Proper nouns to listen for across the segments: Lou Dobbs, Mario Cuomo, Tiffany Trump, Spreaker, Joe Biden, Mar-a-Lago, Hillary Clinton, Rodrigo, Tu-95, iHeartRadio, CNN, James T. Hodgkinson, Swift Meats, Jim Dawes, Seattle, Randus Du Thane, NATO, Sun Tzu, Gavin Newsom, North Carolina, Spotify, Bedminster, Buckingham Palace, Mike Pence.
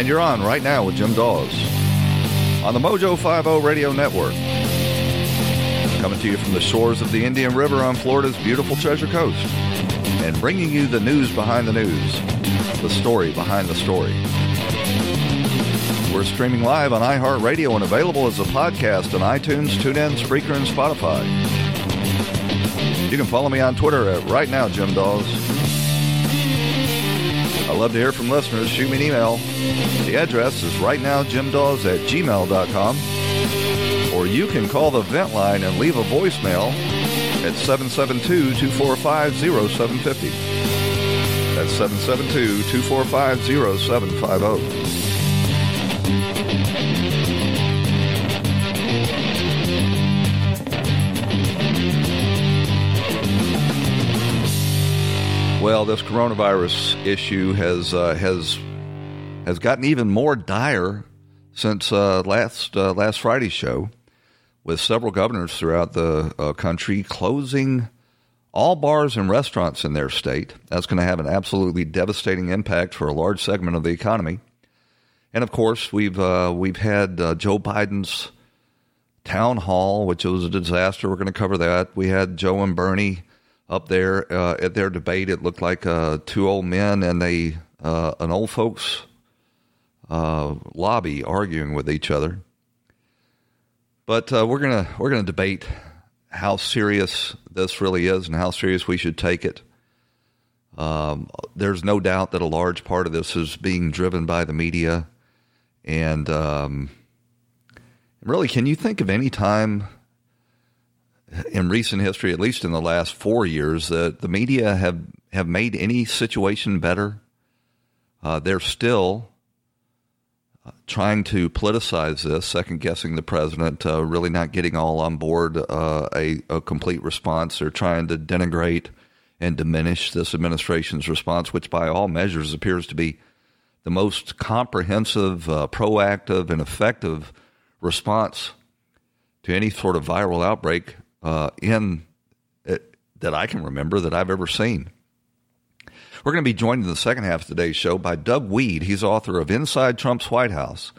And you're on right now with Jim Dawes on the Mojo 5-0 Radio Network. Coming to you from the shores of the Indian River on Florida's beautiful Treasure Coast and bringing you the news behind the news, the story behind the story. We're streaming live on iHeartRadio and available as a podcast on iTunes, TuneIn, Spreaker, and Spotify. You can follow me on Twitter at @RightNowJimDawes. I love to hear from listeners. Shoot me an email. The address is rightnowjimdawes@gmail.com. Or you can call the vent line and leave a voicemail at 772-245-0750. That's 772-245-0750. Well, this coronavirus issue has gotten even more dire since last Friday's show, with several governors throughout the country closing all bars and restaurants in their state. That's going to have an absolutely devastating impact for a large segment of the economy. And of course, we've had Joe Biden's town hall, which was a disaster. We're going to cover that. We had Joe and Bernie up there at their debate. It looked like two old men and an old folks lobby arguing with each other. But we're gonna debate how serious this really is and how serious we should take it. There's no doubt that a large part of this is being driven by the media. And really, can you think of any time in recent history, at least in the last 4 years, that the media have made any situation better? They're still trying to politicize this, second-guessing the president, really not getting all on board a complete response. They're trying to denigrate and diminish this administration's response, which by all measures appears to be the most comprehensive, proactive, and effective response to any sort of viral outbreak that I can remember that I've ever seen. We're going to be joined in the second half of today's show by Doug Wead. He's author of Inside Trump's White House,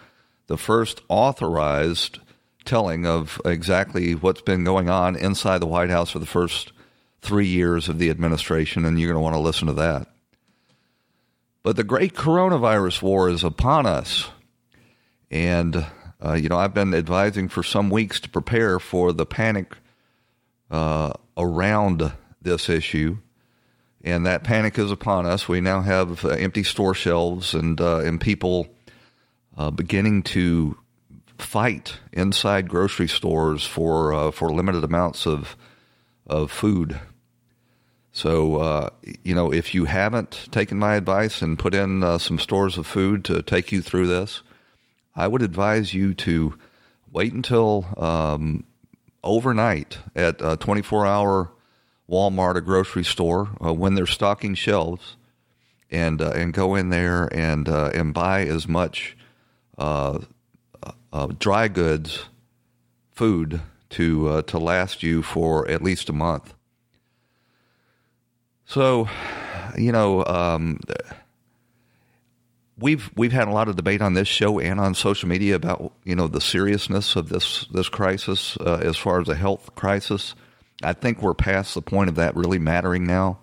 the first authorized telling of exactly what's been going on inside the White House for the first 3 years of the administration, and you're going to want to listen to that. But the great coronavirus war is upon us, and I've been advising for some weeks to prepare for the panic around this issue, and that panic is upon us. We now have empty store shelves and people beginning to fight inside grocery stores for limited amounts of food. So, if you haven't taken my advice and put in some stores of food to take you through this, I would advise you to wait until overnight at a 24-hour Walmart or grocery store when they're stocking shelves, and go in there and buy as much dry goods food to last you for at least a month. So, We've had a lot of debate on this show and on social media about, the seriousness of this crisis as far as a health crisis. I think we're past the point of that really mattering now.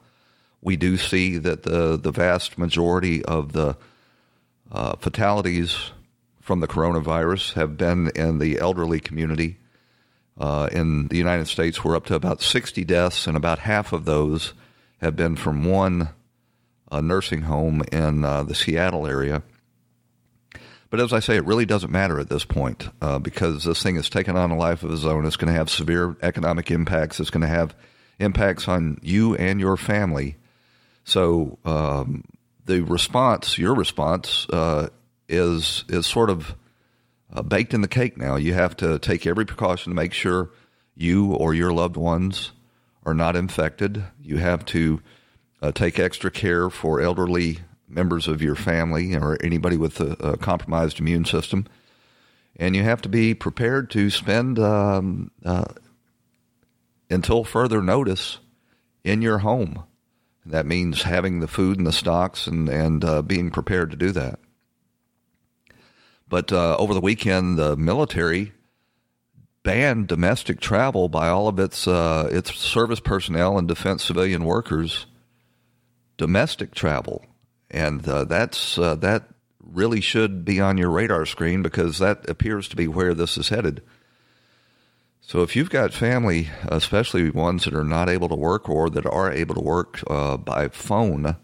We do see that the vast majority of the fatalities from the coronavirus have been in the elderly community. In the United States, we're up to about 60 deaths, and about half of those have been from one nursing home in the Seattle area. But as I say, it really doesn't matter at this point because this thing has taken on a life of its own. It's going to have severe economic impacts. It's going to have impacts on you and your family. So your response is sort of baked in the cake now. You have to take every precaution to make sure you or your loved ones are not infected. You have to take extra care for elderly members of your family or anybody with a compromised immune system. And you have to be prepared to spend until further notice in your home. And that means having the food and the stocks and being prepared to do that. But over the weekend, the military banned domestic travel by all of its service personnel and defense civilian workers. Domestic travel, and that really should be on your radar screen because that appears to be where this is headed. So if you've got family, especially ones that are not able to work or that are able to work by phone,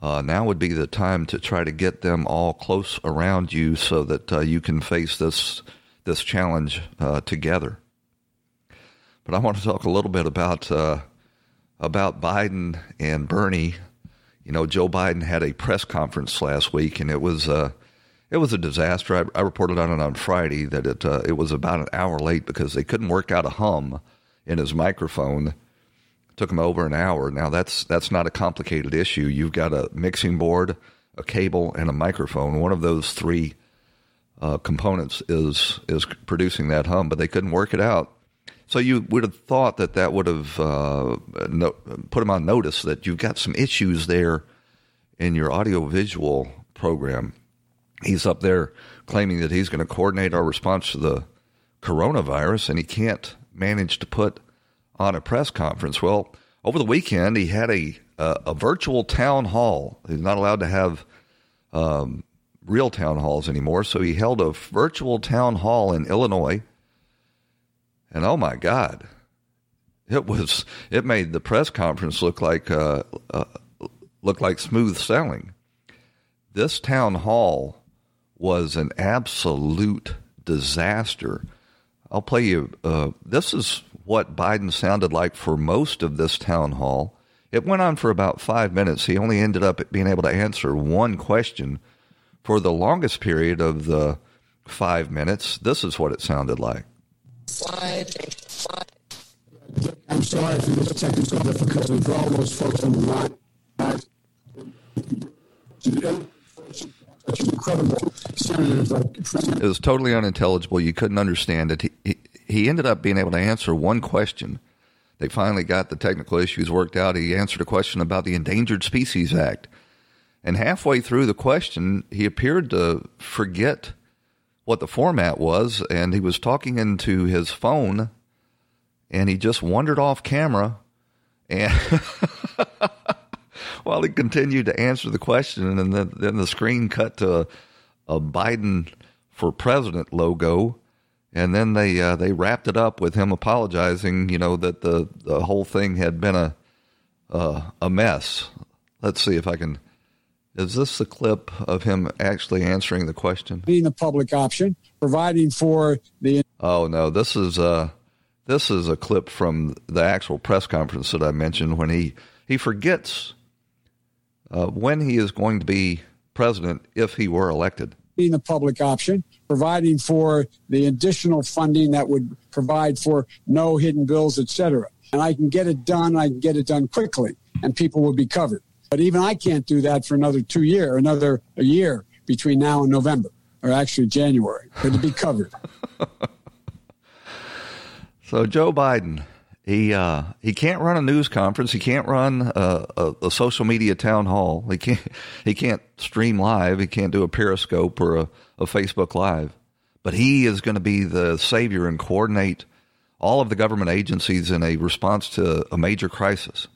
now would be the time to try to get them all close around you so that you can face this challenge together. But I want to talk a little bit about Biden and Bernie. You know, Joe Biden had a press conference last week, and it was a disaster. I reported on it on Friday that it was about an hour late because they couldn't work out a hum in his microphone. It took him over an hour. Now that's not a complicated issue. You've got a mixing board, a cable, and a microphone. One of those three components is producing that hum, but they couldn't work it out. So you would have thought that would have put them on notice that you've got some issues there in your audiovisual program. He's up there claiming that he's going to coordinate our response to the coronavirus, and he can't manage to put on a press conference. Well, over the weekend, he had a virtual town hall. He's not allowed to have real town halls anymore, so he held a virtual town hall in Illinois. And oh my God, it made the press conference look like smooth sailing. This town hall was an absolute disaster. I'll play you. This is what Biden sounded like for most of this town hall. It went on for about 5 minutes. He only ended up being able to answer one question for the longest period of the 5 minutes. This is what it sounded like. Slide. I'm sorry for the technical difficulty for all those folks on the line. It was totally unintelligible. You couldn't understand it. He ended up being able to answer one question. They finally got the technical issues worked out. He answered a question about the Endangered Species Act. And halfway through the question, he appeared to forget what the format was, and he was talking into his phone, and he just wandered off camera and while he continued to answer the question, and then the screen cut to a Biden for president logo, and then they wrapped it up with him apologizing, you know, that the whole thing had been a mess. Let's see if I can. Is this the clip of him actually answering the question? Being a public option, providing for the... Oh, no, this is a clip from the actual press conference that I mentioned when he forgets when he is going to be president if he were elected. Being a public option, providing for the additional funding that would provide for no hidden bills, et cetera. And I can get it done. I can get it done quickly, and people will be covered. But even I can't do that for another year between now and November, or actually January, to be covered. So Joe Biden, he can't run a news conference. He can't run a social media town hall. He can't stream live. He can't do a Periscope or a Facebook Live. But he is going to be the savior and coordinate all of the government agencies in a response to a major crisis.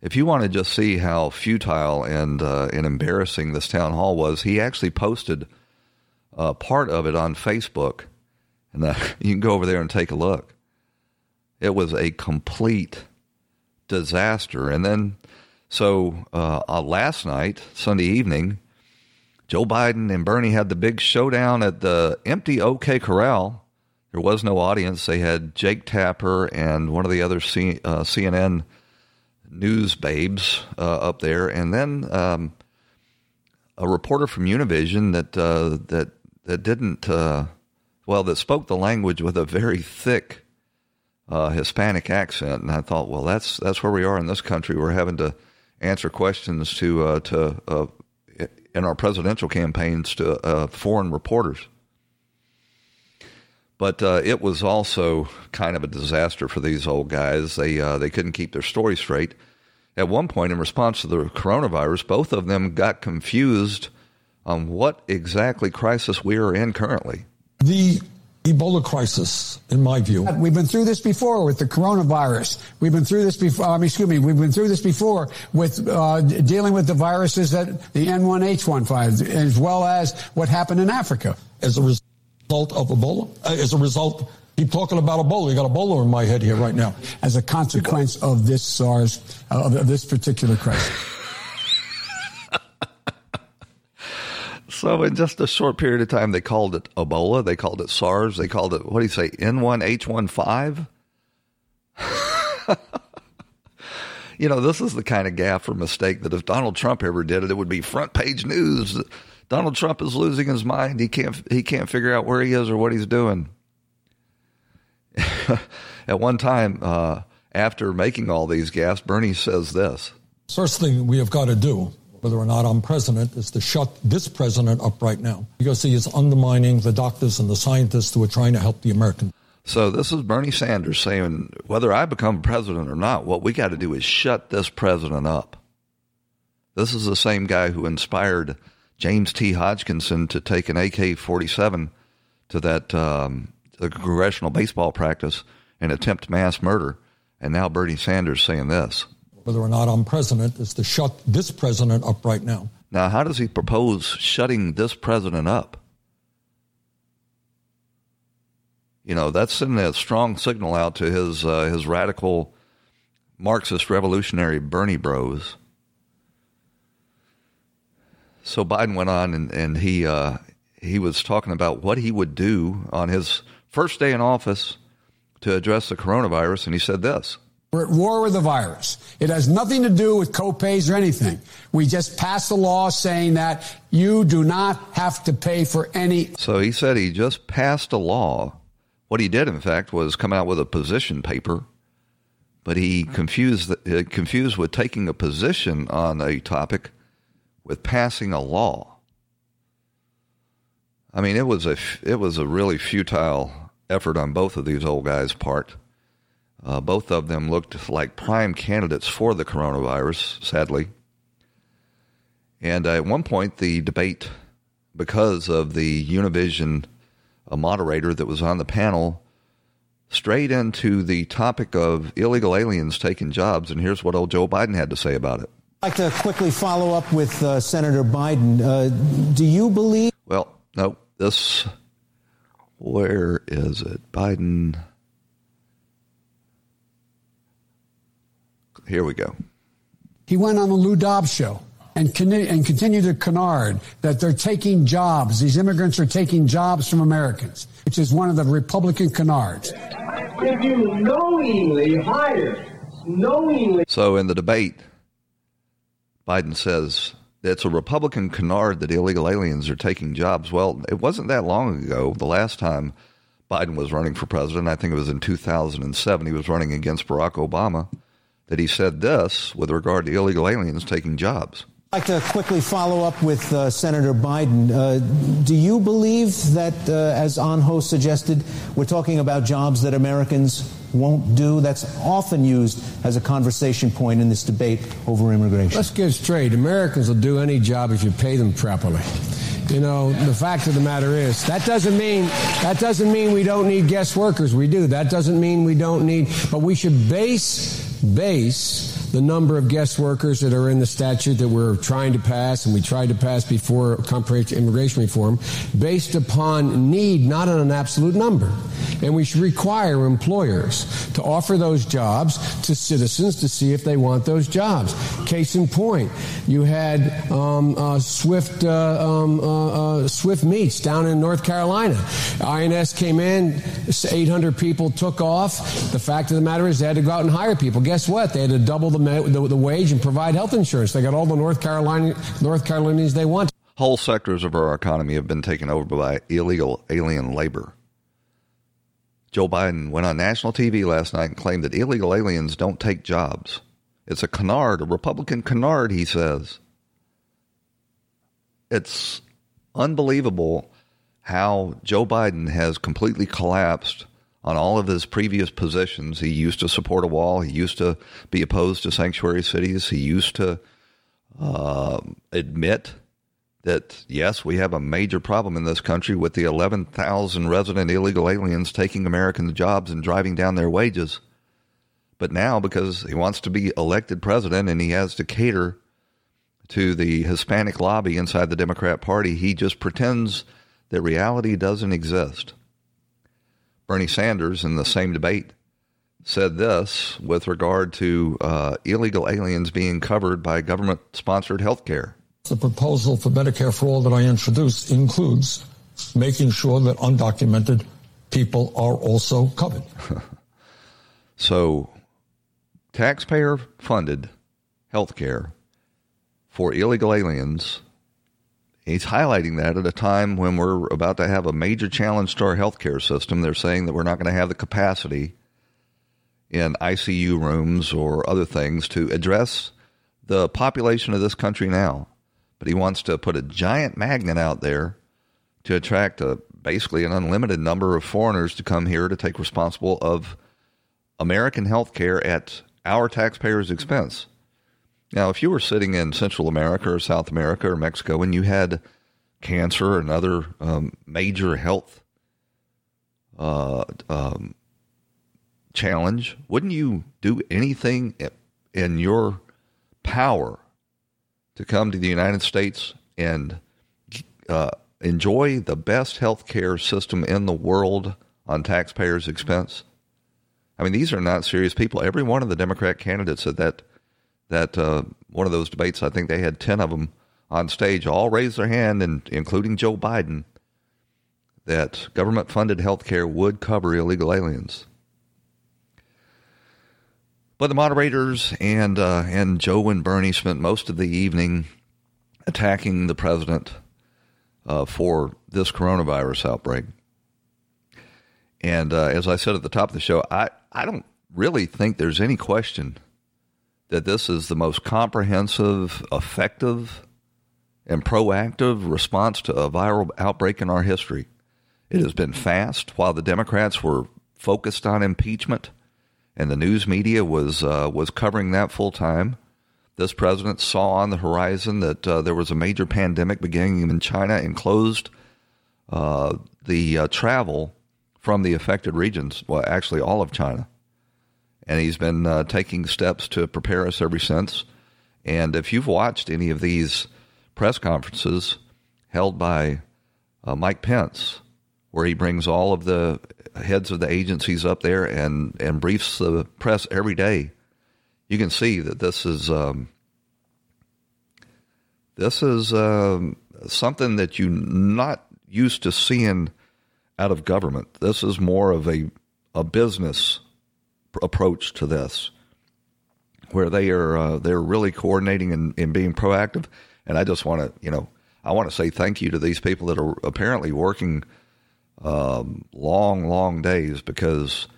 If you want to just see how futile and embarrassing this town hall was, he actually posted part of it on Facebook, and you can go over there and take a look. It was a complete disaster. And then, so last night, Sunday evening, Joe Biden and Bernie had the big showdown at the empty OK Corral. There was no audience. They had Jake Tapper and one of the other CNN news babes up there, and then a reporter from Univision that spoke the language with a very thick Hispanic accent. And I thought, well, that's where we are in this country. We're having to answer questions to in our presidential campaigns to foreign reporters. But it was also kind of a disaster for these old guys. They couldn't keep their story straight. At one point, in response to the coronavirus, both of them got confused on what exactly crisis we are in currently. The Ebola crisis, in my view. We've been through this before with the coronavirus. We've been through this before. We've been through this before with dealing with the viruses that the N1H15, as well as what happened in Africa as a result of Ebola. Keep talking about Ebola. You got Ebola in my head here right now. As a consequence of this SARS, of this particular crisis. So in just a short period of time, they called it Ebola. They called it SARS. They called it, what do you say, N1H15? You know, this is the kind of gaffe or mistake that if Donald Trump ever did it, it would be front page news. Donald Trump is losing his mind. He can't figure out where he is or what he's doing. At one time, after making all these gaffes, Bernie says this. First thing we have got to do, whether or not I'm president, is to shut this president up right now, because he is undermining the doctors and the scientists who are trying to help the Americans. So this is Bernie Sanders saying, whether I become president or not, what we got to do is shut this president up. This is the same guy who inspired James T. Hodgkinson to take an AK-47 to that the congressional baseball practice and attempt mass murder. And now Bernie Sanders saying this. Whether or not I'm president is to shut this president up right now. Now, how does he propose shutting this president up? You know, that's sending a strong signal out to his radical Marxist revolutionary Bernie bros. So Biden went on and he was talking about what he would do on his first day in office to address the coronavirus, and he said this. We're at war with the virus. It has nothing to do with co-pays or anything. We just passed a law saying that you do not have to pay for any. So he said he just passed a law. What he did, in fact, was come out with a position paper, but he confused with taking a position on a topic with passing a law. I mean, it was a really futile effort on both of these old guys' part. Both of them looked like prime candidates for the coronavirus, sadly. And at one point, the debate, because of the Univision moderator that was on the panel, strayed into the topic of illegal aliens taking jobs. And here's what old Joe Biden had to say about it. I'd like to quickly follow up with Senator Biden. Do you believe... Well, no, this... Where is it? Biden... Here we go. He went on the Lou Dobbs show and continued to canard that they're taking jobs. These immigrants are taking jobs from Americans, which is one of the Republican canards. If you knowingly hire, knowingly. So in the debate, Biden says it's a Republican canard that illegal aliens are taking jobs. Well, it wasn't that long ago. The last time Biden was running for president, I think it was in 2007, he was running against Barack Obama, that he said this with regard to illegal aliens taking jobs. I'd like to quickly follow up with Senator Biden. Do you believe that, as Anho suggested, we're talking about jobs that Americans won't do? That's often used as a conversation point in this debate over immigration. Let's get straight. Americans will do any job if you pay them properly. You know, the fact of the matter is, that doesn't mean we don't need guest workers. We do. That doesn't mean we don't need, but we should base the number of guest workers that are in the statute that we're trying to pass, and we tried to pass before comprehensive immigration reform, based upon need, not on an absolute number. And we should require employers to offer those jobs to citizens to see if they want those jobs. Case in point, you had Swift Meats down in North Carolina. INS came in, 800 people took off. The fact of the matter is they had to go out and hire people. Guess what? They had to double the wage and provide health insurance. They got all the North Carolinians they want. Whole sectors of our economy have been taken over by illegal alien labor. Joe Biden went on national TV last night and claimed that illegal aliens don't take jobs. It's a canard, a Republican canard, he says. It's unbelievable how Joe Biden has completely collapsed on all of his previous positions. He used to support a wall. He used to be opposed to sanctuary cities. He used to admit that, yes, we have a major problem in this country with the 11,000 resident illegal aliens taking American jobs and driving down their wages. But now, because he wants to be elected president and he has to cater to the Hispanic lobby inside the Democrat Party, he just pretends that reality doesn't exist. Bernie Sanders, in the same debate, said this with regard to illegal aliens being covered by government-sponsored health care. The proposal for Medicare for All that I introduced includes making sure that undocumented people are also covered. So, taxpayer-funded health care for illegal aliens. He's highlighting that at a time when we're about to have a major challenge to our healthcare system. They're saying that we're not going to have the capacity in ICU rooms or other things to address the population of this country now. But he wants to put a giant magnet out there to attract basically an unlimited number of foreigners to come here to take responsible of American healthcare at our taxpayers' expense. Now, if you were sitting in Central America or South America or Mexico and you had cancer and other major health challenge, wouldn't you do anything in your power to come to the United States and enjoy the best health care system in the world on taxpayers' expense? I mean, these are not serious people. Every one of the Democrat candidates at that one of those debates, I think they had 10 of them on stage, all raised their hand, and including Joe Biden, that government-funded health care would cover illegal aliens. But the moderators and Joe and Bernie spent most of the evening attacking the president for this coronavirus outbreak. And as I said at the top of the show, I don't really think there's any question that this is the most comprehensive, effective, and proactive response to a viral outbreak in our history. It has been fast. While the Democrats were focused on impeachment and the news media was covering that full time, this president saw on the horizon that there was a major pandemic beginning in China and closed the travel from the affected regions, well, actually all of China. And he's been taking steps to prepare us ever since. And if you've watched any of these press conferences held by Mike Pence, where he brings all of the heads of the agencies up there and briefs the press every day, you can see that this is something that you're not used to seeing out of government. This is more of a business approach to this, where they are they're really coordinating and being proactive. And I just want to say thank you to these people that are apparently working long days, because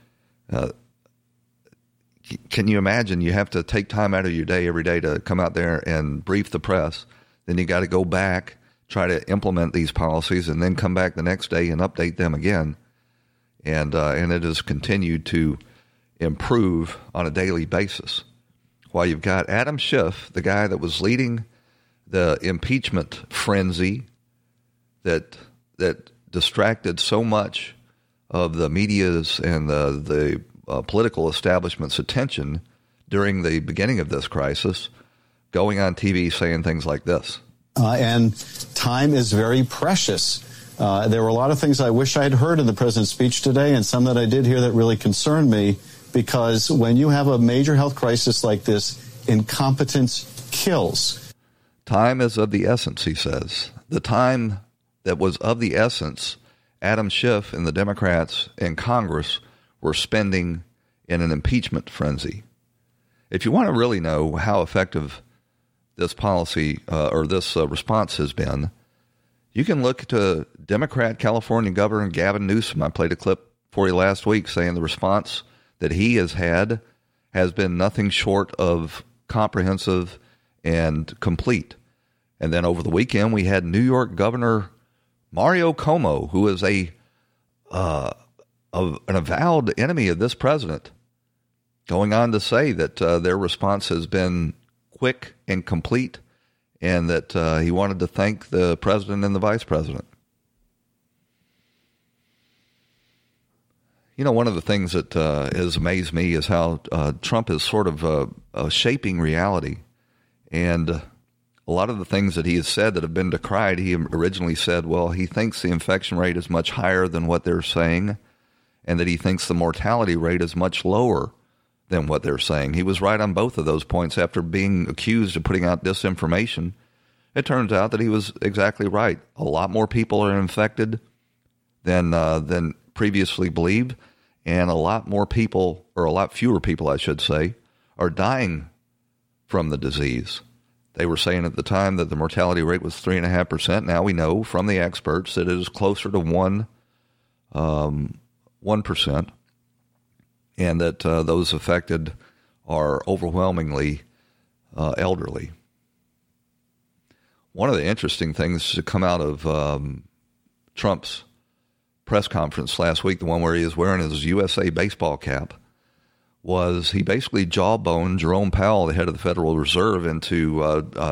can you imagine? You have to take time out of your day every day to come out there and brief the press, then you got to go back, try to implement these policies, and then come back the next day and update them again. And it has continued to improve on a daily basis. While you've got Adam Schiff, the guy that was leading the impeachment frenzy that distracted so much of the media's and the political establishment's attention during the beginning of this crisis, going on TV saying things like this. And time is very precious. There were a lot of things I wish I had heard in the president's speech today, and some that I did hear that really concerned me. Because when you have a major health crisis like this, incompetence kills. Time is of the essence, he says. The time that was of the essence, Adam Schiff and the Democrats in Congress were spending in an impeachment frenzy. If you want to really know how effective this policy or this response has been, you can look to Democrat California Governor Gavin Newsom. I played a clip for you last week saying the response that he has had has been nothing short of comprehensive and complete. And then over the weekend, we had New York Governor Mario Cuomo, who is an avowed enemy of this president, going on to say that their response has been quick and complete and that he wanted to thank the president and the vice president. You know, one of the things that has amazed me is how Trump is sort of shaping reality. And a lot of the things that he has said that have been decried, he originally said, well, he thinks the infection rate is much higher than what they're saying, and that he thinks the mortality rate is much lower than what they're saying. He was right on both of those points after being accused of putting out disinformation. It turns out that he was exactly right. A lot more people are infected than previously believed. And a lot more people, or a lot fewer people, I should say, are dying from the disease. They were saying at the time that the mortality rate was 3.5%. Now we know from the experts that it is closer to 1%, and that those affected are overwhelmingly elderly. One of the interesting things to come out of Trump's press conference last week, the one where he is wearing his USA baseball cap, was he basically jawboned Jerome Powell, the head of the Federal Reserve, into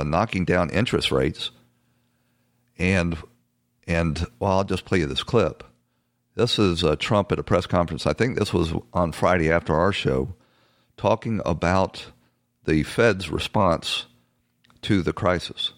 knocking down interest rates. And well, I'll just play you this clip. This is Trump at a press conference. I think this was on Friday after our show, talking about the Fed's response to the crisis.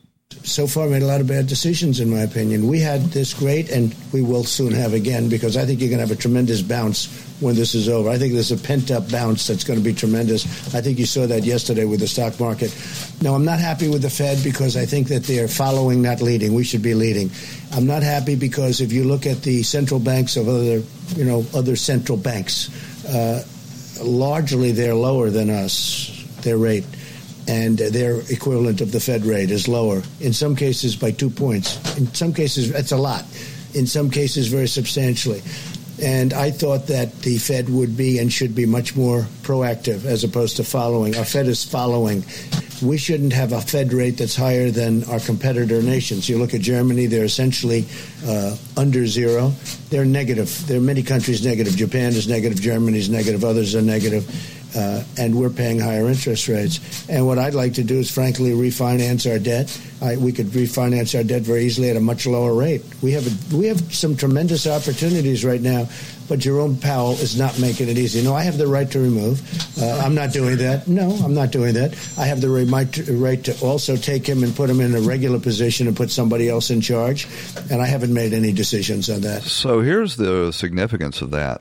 So far, made a lot of bad decisions, in my opinion. We had this great, and we will soon have again, because I think you're going to have a tremendous bounce when this is over. I think there's a pent-up bounce that's going to be tremendous. I think you saw that yesterday with the stock market. Now, I'm not happy with the Fed because I think that they're following, not leading. We should be leading. I'm not happy because if you look at the central banks of other central banks, largely they're lower than us, their rate. And their equivalent of the Fed rate is lower, in some cases by 2 points. In some cases, that's a lot. In some cases, very substantially. And I thought that the Fed would be and should be much more proactive as opposed to following. Our Fed is following. We shouldn't have a Fed rate that's higher than our competitor nations. You look at Germany, they're essentially under zero. They're negative. There are many countries negative. Japan is negative. Germany is negative. Others are negative. And we're paying higher interest rates. And what I'd like to do is, frankly, refinance our debt. We could refinance our debt very easily at a much lower rate. We have some tremendous opportunities right now, but Jerome Powell is not making it easy. No, I have the right to remove. I'm not doing that. No, I'm not doing that. I have the right to also take him and put him in a regular position and put somebody else in charge, and I haven't made any decisions on that. So here's the significance of that.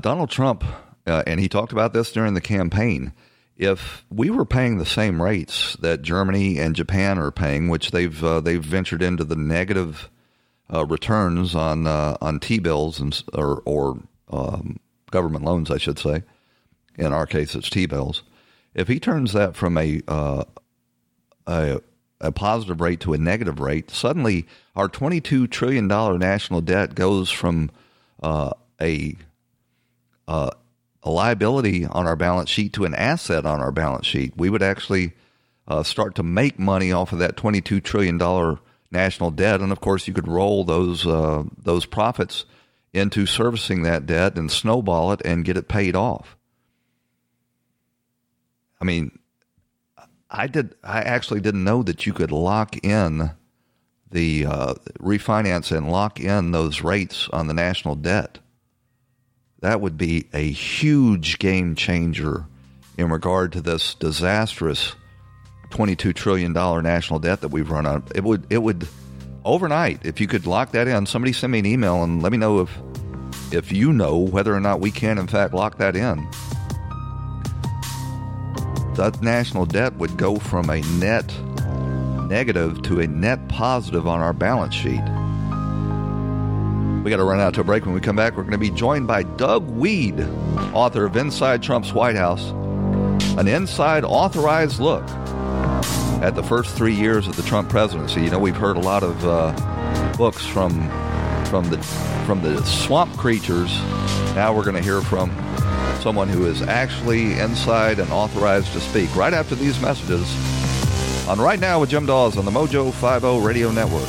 Donald Trump... and he talked about this during the campaign. If we were paying the same rates that Germany and Japan are paying, which they've ventured into the negative returns on T-bills and or government loans, I should say. In our case, it's T-bills. If he turns that from a positive rate to a negative rate, suddenly our $22 trillion national debt goes from a liability on our balance sheet to an asset on our balance sheet. We would actually start to make money off of that $22 trillion national debt. And of course, you could roll those profits into servicing that debt and snowball it and get it paid off. I mean, I actually didn't know that you could lock in the refinance and lock in those rates on the national debt. That would be a huge game changer in regard to this disastrous $22 trillion national debt that we've run on. It would overnight, if you could lock that in. Somebody send me an email and let me know if you know whether or not we can, in fact, lock that in. That national debt would go from a net negative to a net positive on our balance sheet. We got to run out to a break. When we come back, we're going to be joined by Doug Wead, author of Inside Trump's White House, an inside authorized look at the first 3 years of the Trump presidency. You know, we've heard a lot of books from the swamp creatures. Now we're going to hear from someone who is actually inside and authorized to speak. Right after these messages on Right Now with Jim Dawes on the Mojo 5-0 Radio Network.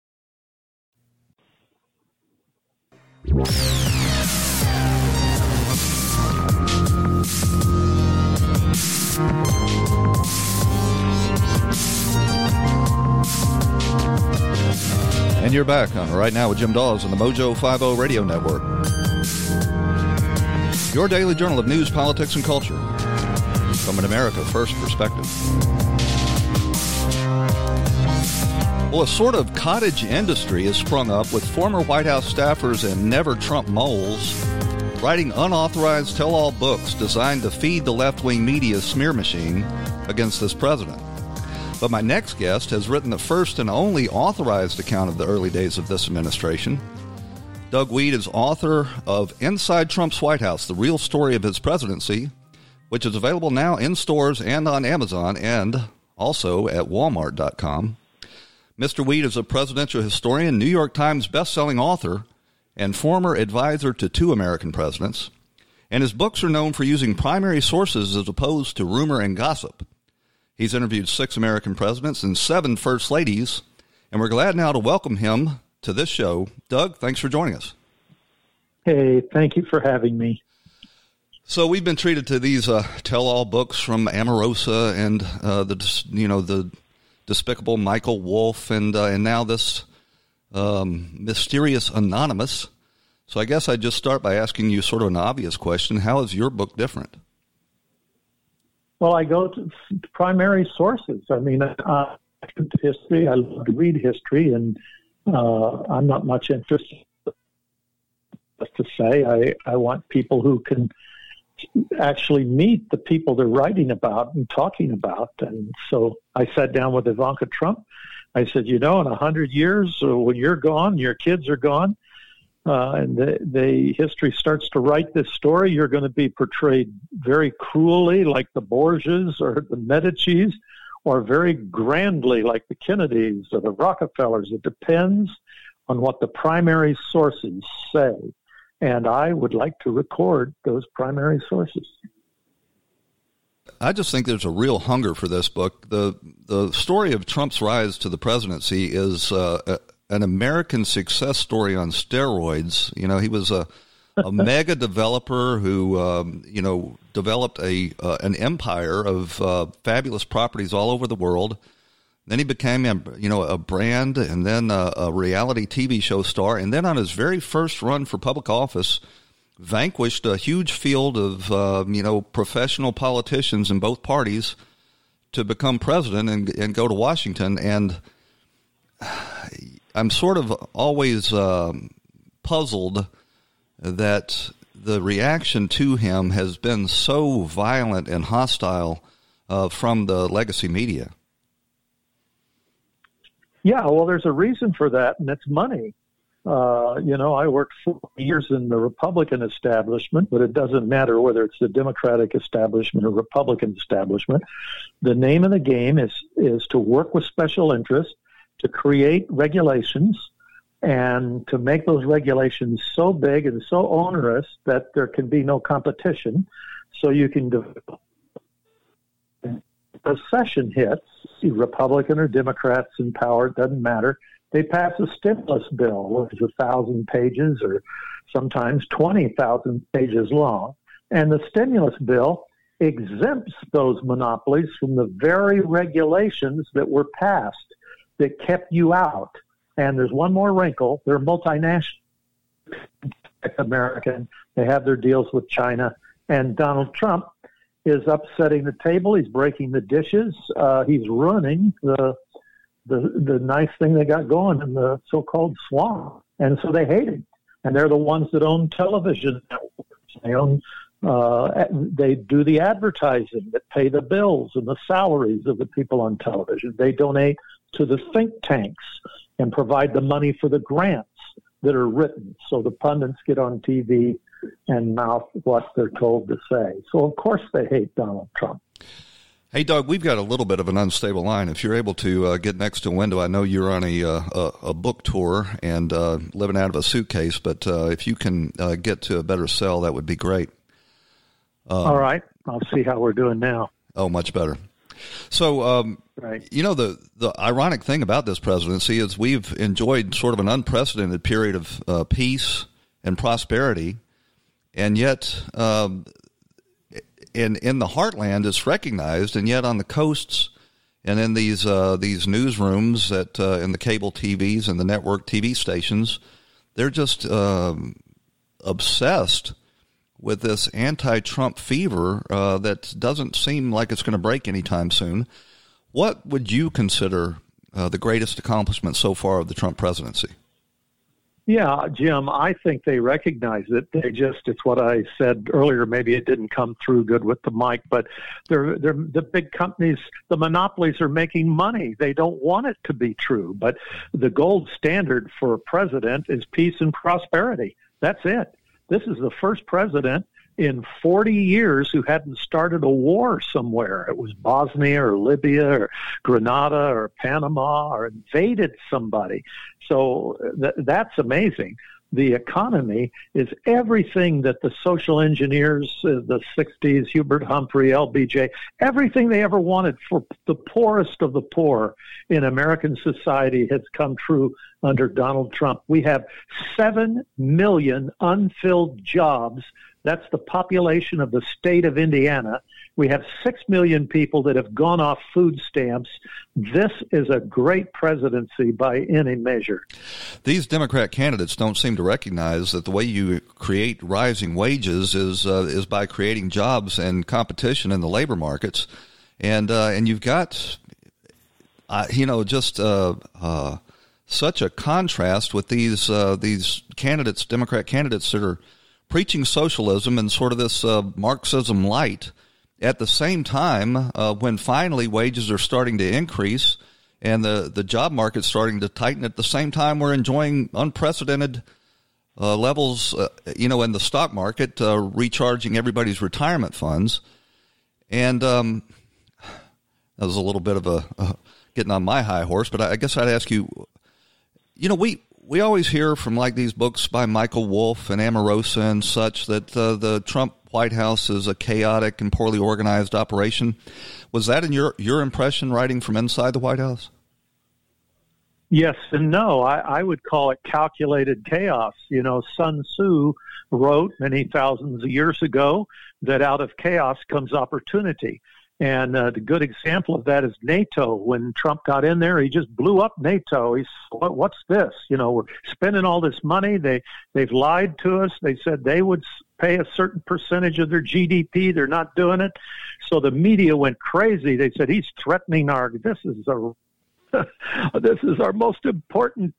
And you're back on Right Now with Jim Dawes on the Mojo 5-0 Radio Network. Your daily journal of news, politics, and culture from an America First perspective. Well, a sort of cottage industry has sprung up with former White House staffers and never Trump moles writing unauthorized tell-all books designed to feed the left-wing media's smear machine against this president. But my next guest has written the first and only authorized account of the early days of this administration. Doug Wead is author of Inside Trump's White House, The Real Story of His Presidency, which is available now in stores and on Amazon and also at Walmart.com. Mr. Weed is a presidential historian, New York Times bestselling author, and former advisor to two American presidents, and his books are known for using primary sources as opposed to rumor and gossip. He's interviewed 6 American presidents and 7 first ladies, and we're glad now to welcome him to this show. Doug, thanks for joining us. Hey, thank you for having me. So we've been treated to these tell-all books from Omarosa and the despicable Michael Wolff, and now this mysterious anonymous. So I guess I'd just start by asking you sort of an obvious question. How is your book different? Well, I go to primary sources. I mean, I love history. I love to read history, and I'm not much interested to say. I want people who can actually meet the people they're writing about and talking about. And so I sat down with Ivanka Trump. I said, in 100 years, when you're gone, your kids are gone, and the history starts to write this story, you're going to be portrayed very cruelly like the Borgias or the Medicis, or very grandly like the Kennedys or the Rockefellers. It depends on what the primary sources say. And I would like to record those primary sources. I just think there's a real hunger for this book. The story of Trump's rise to the presidency is an American success story on steroids. He was a mega developer who, developed an empire of fabulous properties all over the world. Then he became, a brand, and then a reality TV show star. And then on his very first run for public office, vanquished a huge field of, professional politicians in both parties to become president and go to Washington. And I'm sort of always puzzled that the reaction to him has been so violent and hostile from the legacy media. Yeah, well, there's a reason for that, and it's money. I worked 4 years in the Republican establishment, but it doesn't matter whether it's the Democratic establishment or Republican establishment. The name of the game is to work with special interests, to create regulations, and to make those regulations so big and so onerous that there can be no competition. So you can develop. A session hits, Republican or Democrats in power, it doesn't matter. They pass a stimulus bill, which is 1,000 pages or sometimes 20,000 pages long. And the stimulus bill exempts those monopolies from the very regulations that were passed that kept you out. And there's one more wrinkle. They're multinational, American. They have their deals with China. And Donald Trump is upsetting the table. He's breaking the dishes. He's ruining the nice thing they got going in the so-called swamp. And so they hate him. And they're the ones that own television networks. They own, they do the advertising that pay the bills and the salaries of the people on television. They donate to the think tanks and provide the money for the grants that are written. So the pundits get on TV and mouth what they're told to say. So, of course, they hate Donald Trump. Hey, Doug, we've got a little bit of an unstable line. If you're able to get next to a window, I know you're on a book tour and living out of a suitcase, but if you can get to a better cell, that would be great. All right. I'll see how we're doing now. Oh, much better. So, right. You know, the ironic thing about this presidency is we've enjoyed sort of an unprecedented period of peace and prosperity, and yet in the heartland it's recognized, and yet on the coasts and in these newsrooms that in the cable TVs and the network TV stations, they're just obsessed with this anti-Trump fever that doesn't seem like it's going to break anytime soon. What would you consider the greatest accomplishment so far of the Trump presidency? Yeah, Jim, I think they recognize it. They just—it's what I said earlier. Maybe it didn't come through good with the mic, but they're the big companies, the monopolies, are making money. They don't want it to be true, but the gold standard for a president is peace and prosperity. That's it. This is the first president in 40 years who hadn't started a war somewhere. It was Bosnia or Libya or Grenada or Panama or invaded somebody. So that's amazing. The economy is everything that the social engineers of the 60s, Hubert Humphrey, LBJ, everything they ever wanted for the poorest of the poor in American society has come true under Donald Trump. We have 7 million unfilled jobs. That's the population of the state of Indiana. We have 6 million people that have gone off food stamps. This is a great presidency by any measure. These Democrat candidates don't seem to recognize that the way you create rising wages is by creating jobs and competition in the labor markets. And you've got, such a contrast with these candidates, Democrat candidates that are preaching socialism and sort of this Marxism light at the same time when finally wages are starting to increase and the job market's starting to tighten. At the same time, we're enjoying unprecedented levels, in the stock market, recharging everybody's retirement funds. And that was a little bit of a getting on my high horse, but I guess I'd ask you, we always hear from like these books by Michael Wolff and Omarosa and such that the Trump White House is a chaotic and poorly organized operation. Was that in your impression writing from inside the White House? Yes and no. I would call it calculated chaos. You know, Sun Tzu wrote many thousands of years ago that out of chaos comes opportunity. And a good example of that is NATO. When Trump got in there, he just blew up NATO. He said, what's this? We're spending all this money. They've lied to us. They said they would pay a certain percentage of their GDP. They're not doing it. So the media went crazy. They said, he's threatening this is our most important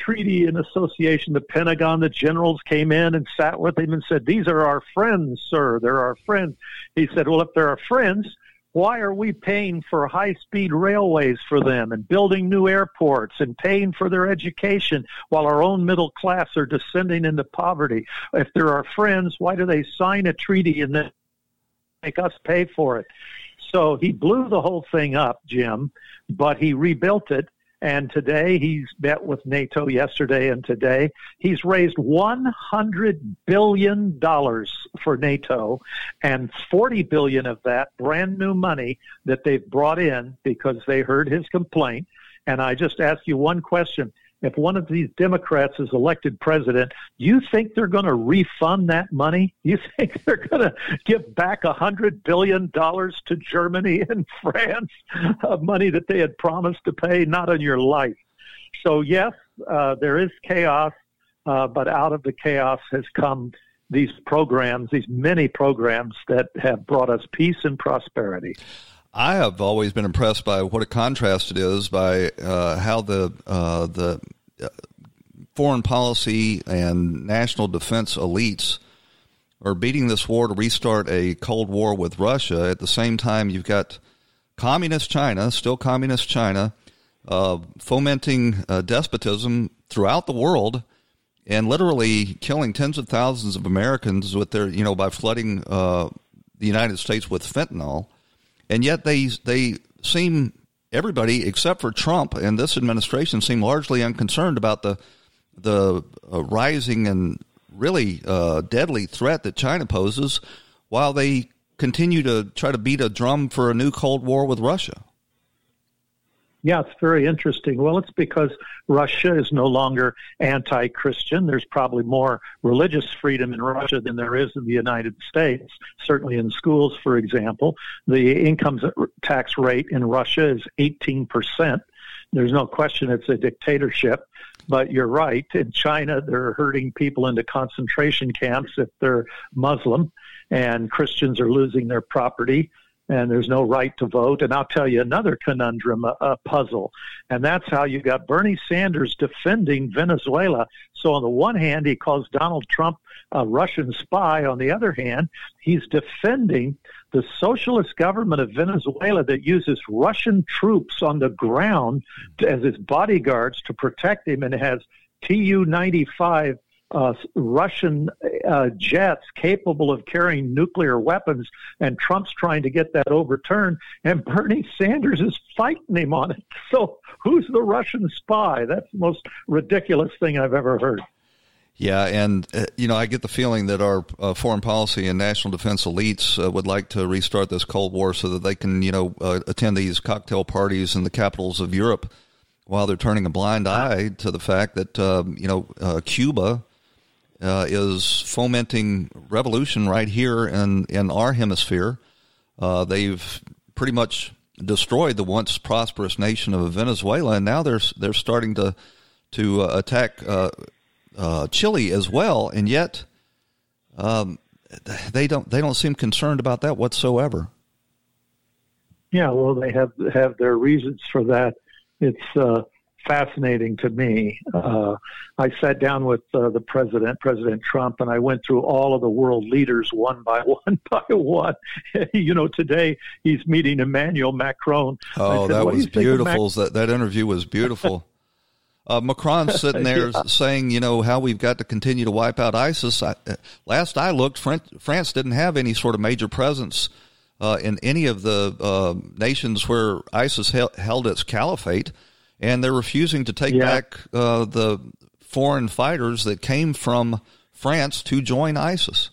treaty and association. The Pentagon, the generals came in and sat with him and said, these are our friends, sir. They're our friends. He said, well, if they're our friends, why are we paying for high-speed railways for them and building new airports and paying for their education while our own middle class are descending into poverty? If they're our friends, why do they sign a treaty and then make us pay for it? So he blew the whole thing up, Jim, but he rebuilt it. And today he's met with NATO yesterday, and today he's raised $100 billion for NATO, and $40 billion of that brand new money that they've brought in because they heard his complaint. And I just ask you one question. If one of these Democrats is elected president, do you think they're going to refund that money? Do you think they're going to give back $100 billion to Germany and France of money that they had promised to pay? Not in your life. So, yes, there is chaos, but out of the chaos has come these programs, these many programs that have brought us peace and prosperity. I have always been impressed by what a contrast it is by how the foreign policy and national defense elites are beating this war to restart a Cold War with Russia. At the same time, you've got communist China, still communist China, fomenting despotism throughout the world and literally killing tens of thousands of Americans with their, you know, by flooding the United States with fentanyl. And yet they seem, everybody except for Trump and this administration, seem largely unconcerned about the rising and really deadly threat that China poses, while they continue to try to beat a drum for a new Cold War with Russia. Yeah, it's very interesting. Well, it's because Russia is no longer anti-Christian. There's probably more religious freedom in Russia than there is in the United States, certainly in schools, for example. The income tax rate in Russia is 18%. There's no question it's a dictatorship. But you're right. In China, they're herding people into concentration camps if they're Muslim, and Christians are losing their property, and there's no right to vote. And I'll tell you another conundrum, a puzzle, and that's how you got Bernie Sanders defending Venezuela. So on the one hand, he calls Donald Trump a Russian spy. On the other hand, he's defending the socialist government of Venezuela that uses Russian troops on the ground as its bodyguards to protect him, and has Tu-95 Russian jets capable of carrying nuclear weapons, and Trump's trying to get that overturned, and Bernie Sanders is fighting him on it. So who's the Russian spy? That's the most ridiculous thing I've ever heard. Yeah, and, you know, I get the feeling that our foreign policy and national defense elites would like to restart this Cold War so that they can, you know, attend these cocktail parties in the capitals of Europe while they're turning a blind eye to the fact that, you know, Cuba is fomenting revolution right here in our hemisphere. They've pretty much destroyed the once prosperous nation of Venezuela, and now they're starting to attack Chile as well, and yet they don't seem concerned about that whatsoever. Yeah, well, they have their reasons for that. It's fascinating to me. I sat down with the President Trump, and I went through all of the world leaders one by one. You know, today he's meeting Emmanuel Macron. Oh, that was beautiful. That interview was beautiful. Macron's sitting there saying, you know, how we've got to continue to wipe out ISIS. Last I looked, France didn't have any sort of major presence in any of the nations where ISIS held its caliphate, and they're refusing to take back the foreign fighters that came from France to join ISIS.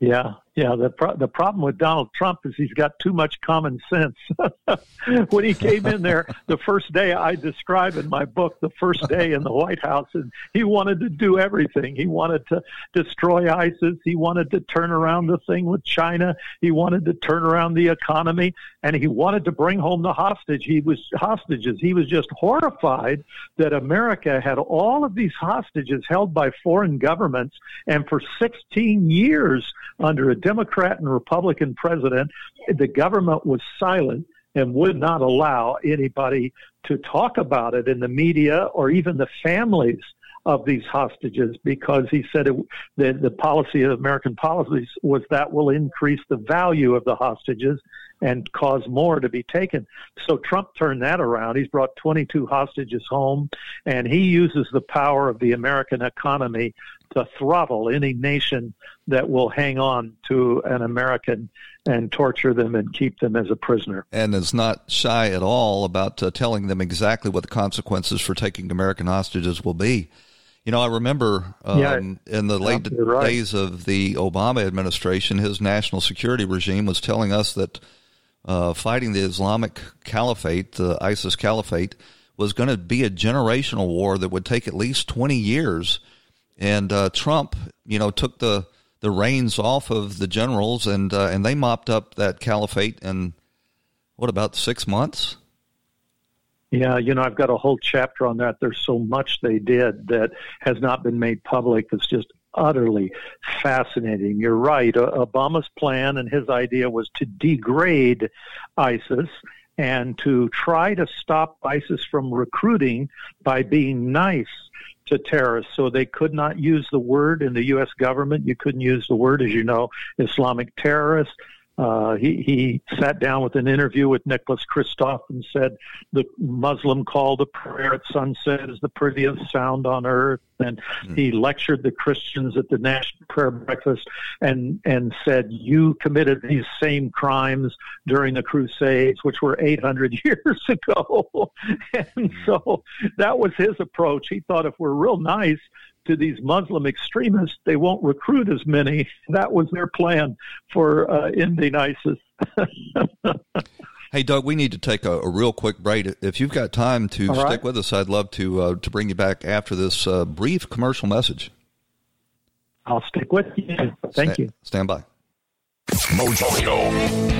Yeah. The problem with Donald Trump is he's got too much common sense. When he came in there, the first day, I describe in my book the first day in the White House, and he wanted to do everything. He wanted to destroy ISIS. He wanted to turn around the thing with China. He wanted to turn around the economy, and he wanted to bring home the hostages. He was just horrified that America had all of these hostages held by foreign governments, and for 16 years under a Democrat and Republican president, the government was silent and would not allow anybody to talk about it in the media or even the families of these hostages, because he said the policy of American policies was that will increase the value of the hostages and cause more to be taken. So Trump turned that around. He's brought 22 hostages home, and he uses the power of the American economy to throttle any nation that will hang on to an American and torture them and keep them as a prisoner. And is not shy at all about telling them exactly what the consequences for taking American hostages will be. You know, I remember in the late days of the Obama administration, his national security regime was telling us that fighting the Islamic Caliphate, the ISIS Caliphate, was going to be a generational war that would take at least 20 years. And Trump, you know, took the reins off of the generals, and they mopped up that caliphate in, what, about 6 months? Yeah, you know, I've got a whole chapter on that. There's so much they did that has not been made public. It's just utterly fascinating. You're right. Obama's plan and his idea was to degrade ISIS and to try to stop ISIS from recruiting by being nice to terrorists. So they could not use the word in the U.S. government. You couldn't use the word, as you know, Islamic terrorists. He sat down with an interview with Nicholas Kristof and said the Muslim call to prayer at sunset is the prettiest sound on earth. And he lectured the Christians at the National Prayer Breakfast and said, you committed these same crimes during the Crusades, which were 800 years ago. And so that was his approach. He thought if we're real nice to these Muslim extremists, they won't recruit as many. That was their plan for ending ISIS. Hey, Doug, we need to take a real quick break. If you've got time to stick with us, I'd love to bring you back after this brief commercial message. I'll stick with you. Thank you. Stand by. Mojo.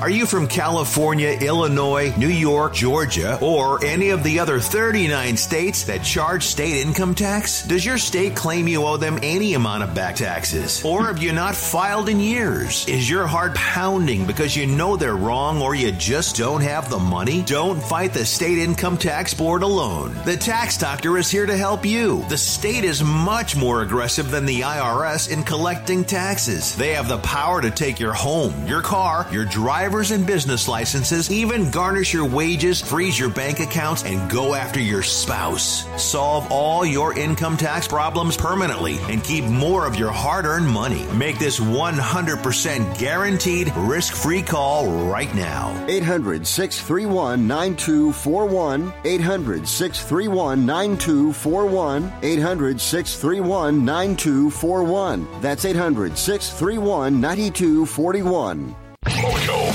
Are you from California, Illinois, New York, Georgia, or any of the other 39 states that charge state income tax? Does your state claim you owe them any amount of back taxes? Or have you not filed in years? Is your heart pounding because you know they're wrong or you just don't have the money? Don't fight the state income tax board alone. The Tax Doctor is here to help you. The state is much more aggressive than the IRS in collecting taxes. They have the power to take your home, your car, your driver, and business licenses, even garnish your wages, freeze your bank accounts, and go after your spouse. Solve all your income tax problems permanently and keep more of your hard-earned money. Make this 100% guaranteed risk-free call right now. 800-631-9241. 800-631-9241. 800-631-9241. That's 800-631-9241. Mojo.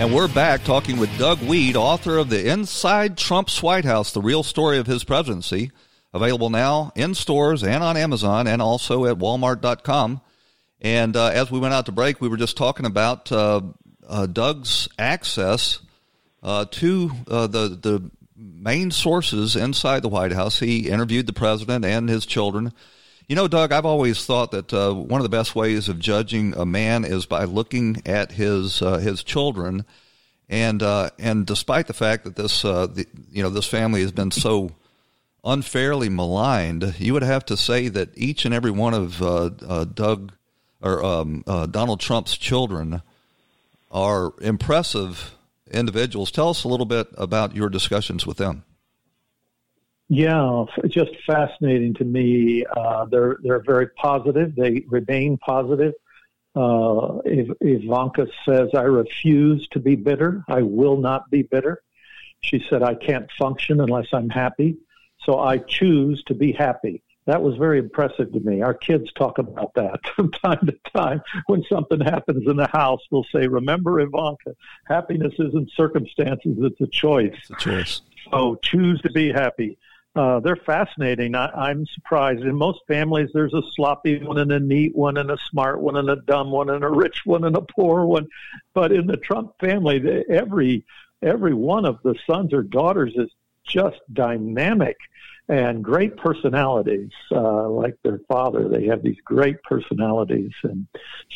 And we're back talking with Doug Wead, author of the Inside Trump's White House, the real story of his presidency, available now in stores and on Amazon and also at Walmart.com. And as we went out to break, we were just talking about Doug's access to the main sources inside the White House. He interviewed the president and his children. You know, Doug, I've always thought that one of the best ways of judging a man is by looking at his children. And despite the fact that this family has been so unfairly maligned, you would have to say that each and every one of Donald Trump's children are impressive individuals. Tell us a little bit about your discussions with them. Yeah, just fascinating to me. They're very positive. They remain positive. Ivanka says, I refuse to be bitter. I will not be bitter. She said, I can't function unless I'm happy. So I choose to be happy. That was very impressive to me. Our kids talk about that from time to time. When something happens in the house, we'll say, remember Ivanka, happiness isn't circumstances, it's a choice. It's a choice. So choose to be happy. They're fascinating. I'm surprised. In most families, there's a sloppy one and a neat one and a smart one and a dumb one and a rich one and a poor one. But in the Trump family, every one of the sons or daughters is just dynamic. And great personalities, like their father. They have these great personalities and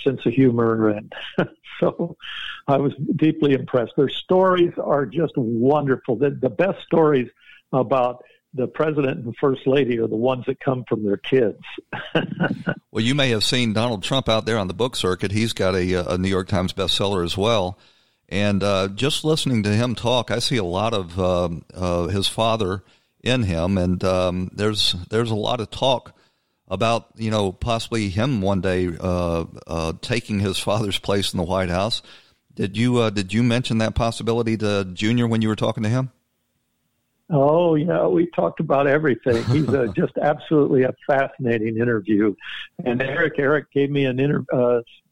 sense of humor. And so I was deeply impressed. Their stories are just wonderful. The best stories about the president and first lady are the ones that come from their kids. Well, you may have seen Donald Trump out there on the book circuit. He's got a New York Times bestseller as well. And just listening to him talk, I see a lot of his father in him, and there's a lot of talk about possibly him one day taking his father's place in the White House. Did you mention that possibility to Junior when you were talking to him? Oh, yeah, we talked about everything. He's just absolutely a fascinating interview. And Eric gave me an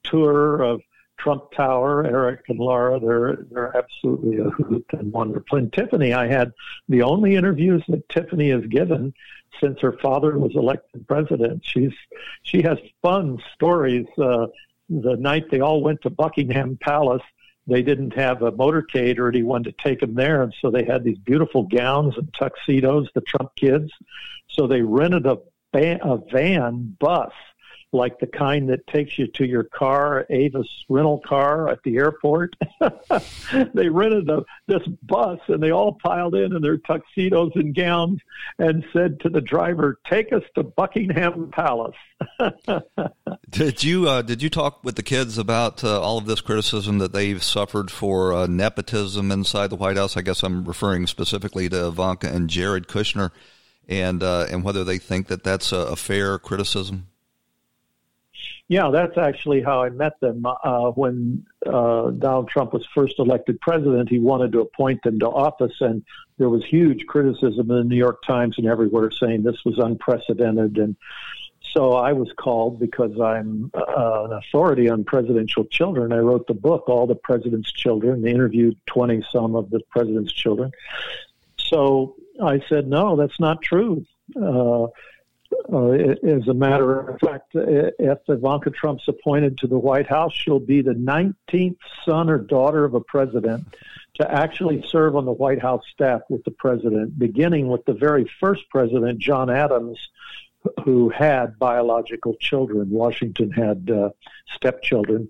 tour of Trump Tower. Eric and Laura, they're absolutely a hoot and wonder. And Tiffany, I had the only interviews that Tiffany has given since her father was elected president. She has fun stories. The night they all went to Buckingham Palace, they didn't have a motorcade or anyone to take them there, and so they had these beautiful gowns and tuxedos, the Trump kids. So they rented a van bus, like the kind that takes you to your car, Avis rental car at the airport. They rented this bus, and they all piled in their tuxedos and gowns and said to the driver, "Take us to Buckingham Palace." Did you talk with the kids about all of this criticism that they've suffered for nepotism inside the White House? I guess I'm referring specifically to Ivanka and Jared Kushner, and whether they think that that's a fair criticism. Yeah, that's actually how I met them. When Donald Trump was first elected president, he wanted to appoint them to office, and there was huge criticism in the New York Times and everywhere saying this was unprecedented. And so I was called because I'm an authority on presidential children. I wrote the book, All the President's Children. They interviewed 20-some of the president's children. So I said, no, that's not true. As a matter of fact, if Ivanka Trump's appointed to the White House, she'll be the 19th son or daughter of a president to actually serve on the White House staff with the president, beginning with the very first president, John Adams, who had biological children. Washington had stepchildren.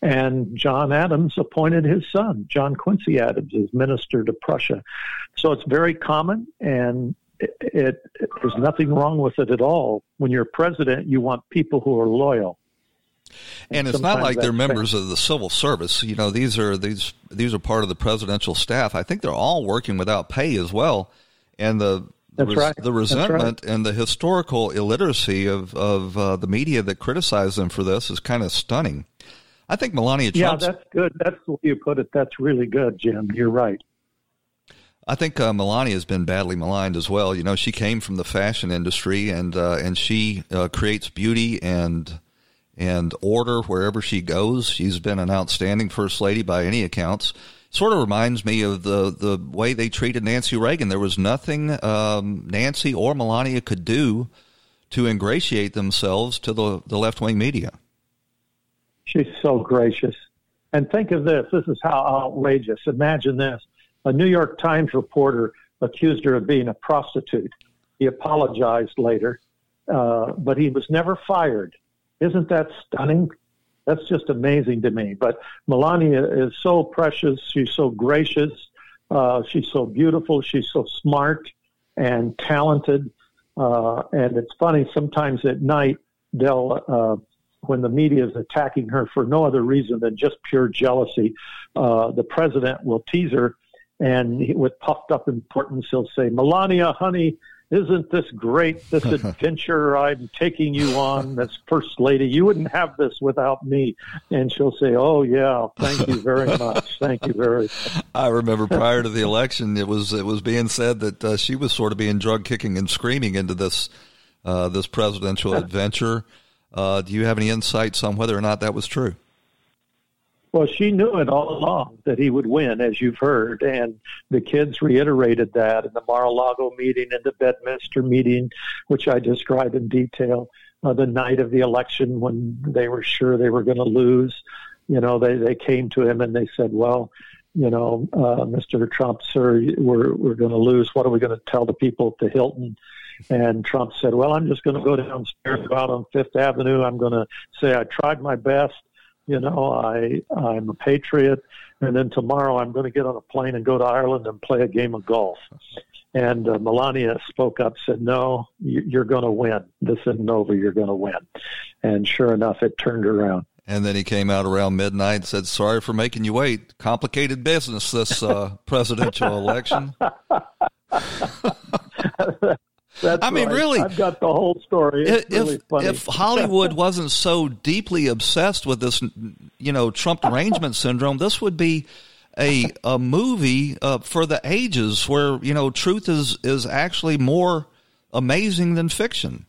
And John Adams appointed his son, John Quincy Adams, as minister to Prussia. So it's very common, and there's nothing wrong with it at all. When you're president, you want people who are loyal. And it's not like they're members of the civil service. You know, these are part of the presidential staff. I think they're all working without pay as well. And the resentment and the historical illiteracy of the media that criticized them for this is kind of stunning. I think Melania Trump. Yeah, that's good. That's the way you put it. That's really good, Jim. You're right. I think Melania has been badly maligned as well. You know, she came from the fashion industry, and she creates beauty and order wherever she goes. She's been an outstanding first lady by any accounts. Sort of reminds me of the way they treated Nancy Reagan. There was nothing Nancy or Melania could do to ingratiate themselves to the left-wing media. She's so gracious. And think of this. This is how outrageous. Imagine this. A New York Times reporter accused her of being a prostitute. He apologized later, but he was never fired. Isn't that stunning? That's just amazing to me. But Melania is so precious. She's so gracious. She's so beautiful. She's so smart and talented. And it's funny, sometimes at night, they'll when the media is attacking her for no other reason than just pure jealousy, the president will tease her. And with puffed up importance, he'll say, "Melania, honey, isn't this great, this adventure I'm taking you on, this first lady? You wouldn't have this without me." And she'll say, "Oh, yeah, thank you very much. Thank you very much." I remember prior to the election, it was being said that she was sort of being drug kicking and screaming into this presidential adventure. Do you have any insights on whether or not that was true? Well, she knew it all along that he would win, as you've heard, and the kids reiterated that in the Mar-a-Lago meeting and the Bedminster meeting, which I describe in detail, the night of the election when they were sure they were going to lose. You know, they came to him and they said, "Well, you know, Mr. Trump, sir, we're going to lose. What are we going to tell the people at the Hilton?" And Trump said, "Well, I'm just going to go downstairs out on Fifth Avenue. I'm going to say I tried my best. You know, I'm a patriot, and then tomorrow I'm going to get on a plane and go to Ireland and play a game of golf." And Melania spoke up, said, "No, you're going to win. This isn't over. You're going to win." And sure enough, it turned around. And then he came out around midnight and said, "Sorry for making you wait. Complicated business, this presidential election." That's I mean, right. Really, I've got the whole story. It's really funny. If Hollywood wasn't so deeply obsessed with this, you know, Trump derangement syndrome, this would be a movie for the ages, where, you know, truth is actually more amazing than fiction.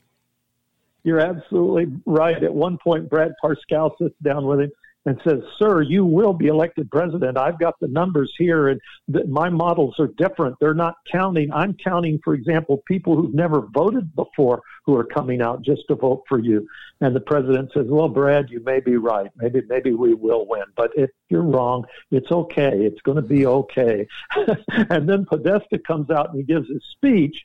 You're absolutely right. At one point, Brad Parscale sits down with him and says, sir, you will be elected president. I've got the numbers here, and my models are different. They're not counting. I'm counting, for example, people who've never voted before who are coming out just to vote for you. And the president says, well, Brad, you may be right. Maybe we will win. But if you're wrong, it's okay. It's going to be okay. And then Podesta comes out and he gives his speech.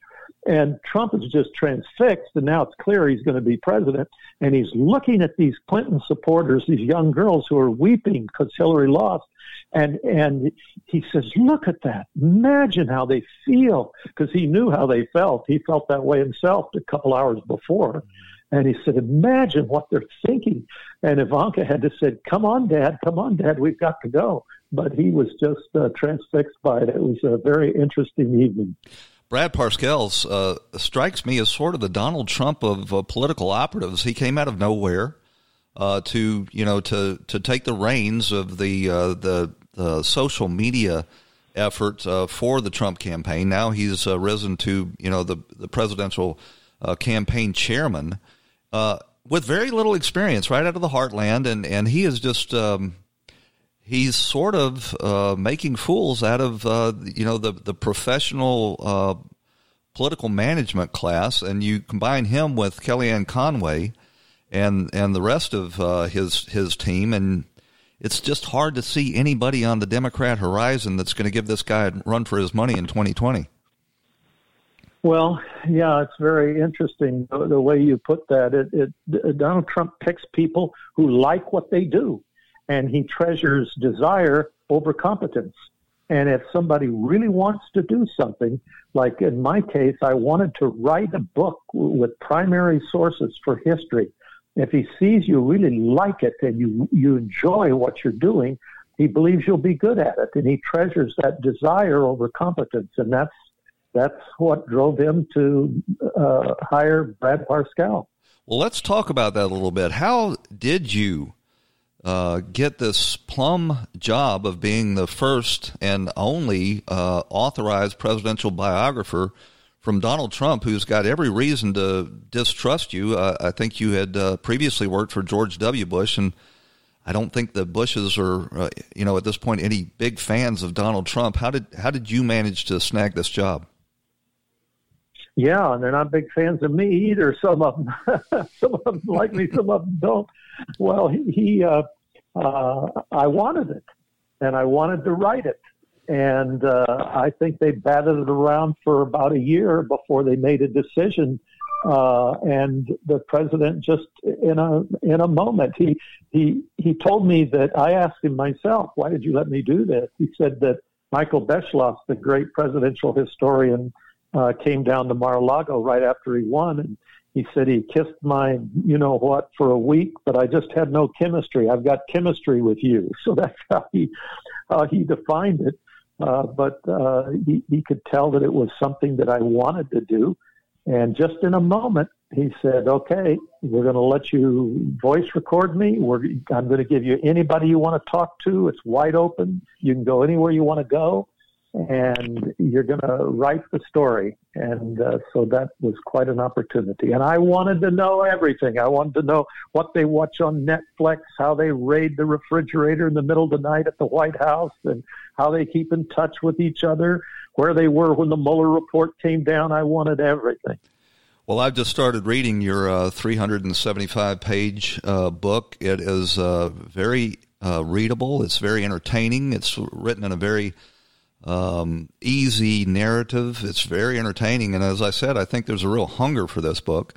And Trump is just transfixed, and now it's clear he's going to be president. And he's looking at these Clinton supporters, these young girls who are weeping because Hillary lost. And he says, look at that. Imagine how they feel, because he knew how they felt. He felt that way himself a couple hours before. And he said, imagine what they're thinking. And Ivanka had to say, come on, Dad, we've got to go. But he was just transfixed by it. It was a very interesting evening. Brad Parscale strikes me as sort of the Donald Trump of political operatives. He came out of nowhere to take the reins of the social media effort for the Trump campaign. Now he's risen to the presidential campaign chairman with very little experience, right out of the heartland, and he is just. He's sort of making fools out of, the professional political management class. And you combine him with Kellyanne Conway and the rest of his team. And it's just hard to see anybody on the Democrat horizon that's going to give this guy a run for his money in 2020. Well, yeah, it's very interesting the way you put that. Donald Trump picks people who like what they do. And he treasures desire over competence. And if somebody really wants to do something, like in my case, I wanted to write a book with primary sources for history. If he sees you really like it and you enjoy what you're doing, he believes you'll be good at it. And he treasures that desire over competence. And that's what drove him to hire Brad Parscale. Well, let's talk about that a little bit. How did you get this plum job of being the first and only authorized presidential biographer from Donald Trump, who's got every reason to distrust you? I think you had previously worked for George W. Bush, and I don't think the Bushes are, at this point, any big fans of Donald Trump. How did you manage to snag this job? Yeah, and they're not big fans of me either. Some of them, some of them like me, some of them don't. Well, I wanted it, and I wanted to write it. And I think they batted it around for about a year before they made a decision. And the president just in a moment, he told me that I asked him myself, why did you let me do this? He said that Michael Beschloss, the great presidential historian, came down to Mar-a-Lago right after he won, and he said he kissed my you-know-what for a week, but I just had no chemistry. I've got chemistry with you. So that's how he defined it. But he could tell that it was something that I wanted to do. And just in a moment, he said, okay, we're going to let you voice record me. I'm going to give you anybody you want to talk to. It's wide open. You can go anywhere you want to go. And you're going to write the story. And so that was quite an opportunity. And I wanted to know everything. I wanted to know what they watch on Netflix, how they raid the refrigerator in the middle of the night at the White House, and how they keep in touch with each other, where they were when the Mueller report came down. I wanted everything. Well, I've just started reading your 375-page book. It is very readable. It's very entertaining. It's written in a very easy narrative. It's very entertaining. And as I said, I think there's a real hunger for this book.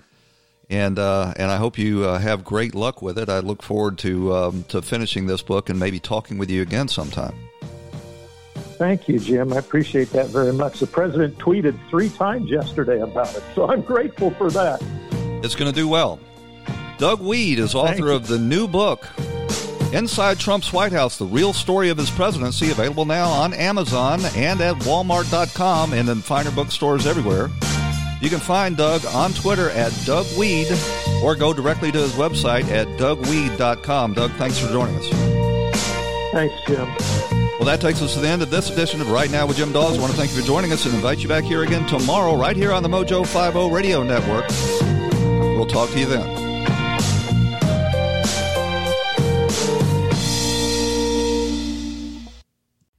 And I hope you have great luck with it. I look forward to finishing this book and maybe talking with you again sometime. Thank you, Jim. I appreciate that very much. The president tweeted 3 times yesterday about it, so I'm grateful for that. It's going to do well. Doug Wead is author of the new book, Inside Trump's White House, The Real Story of His Presidency, available now on Amazon and at Walmart.com and in finer bookstores everywhere. You can find Doug on Twitter at Doug Wead or go directly to his website at DougWead.com. Doug, thanks for joining us. Thanks, Jim. Well, that takes us to the end of this edition of Right Now with Jim Dawes. I want to thank you for joining us and invite you back here again tomorrow right here on the Mojo 5-0 Radio Network. We'll talk to you then.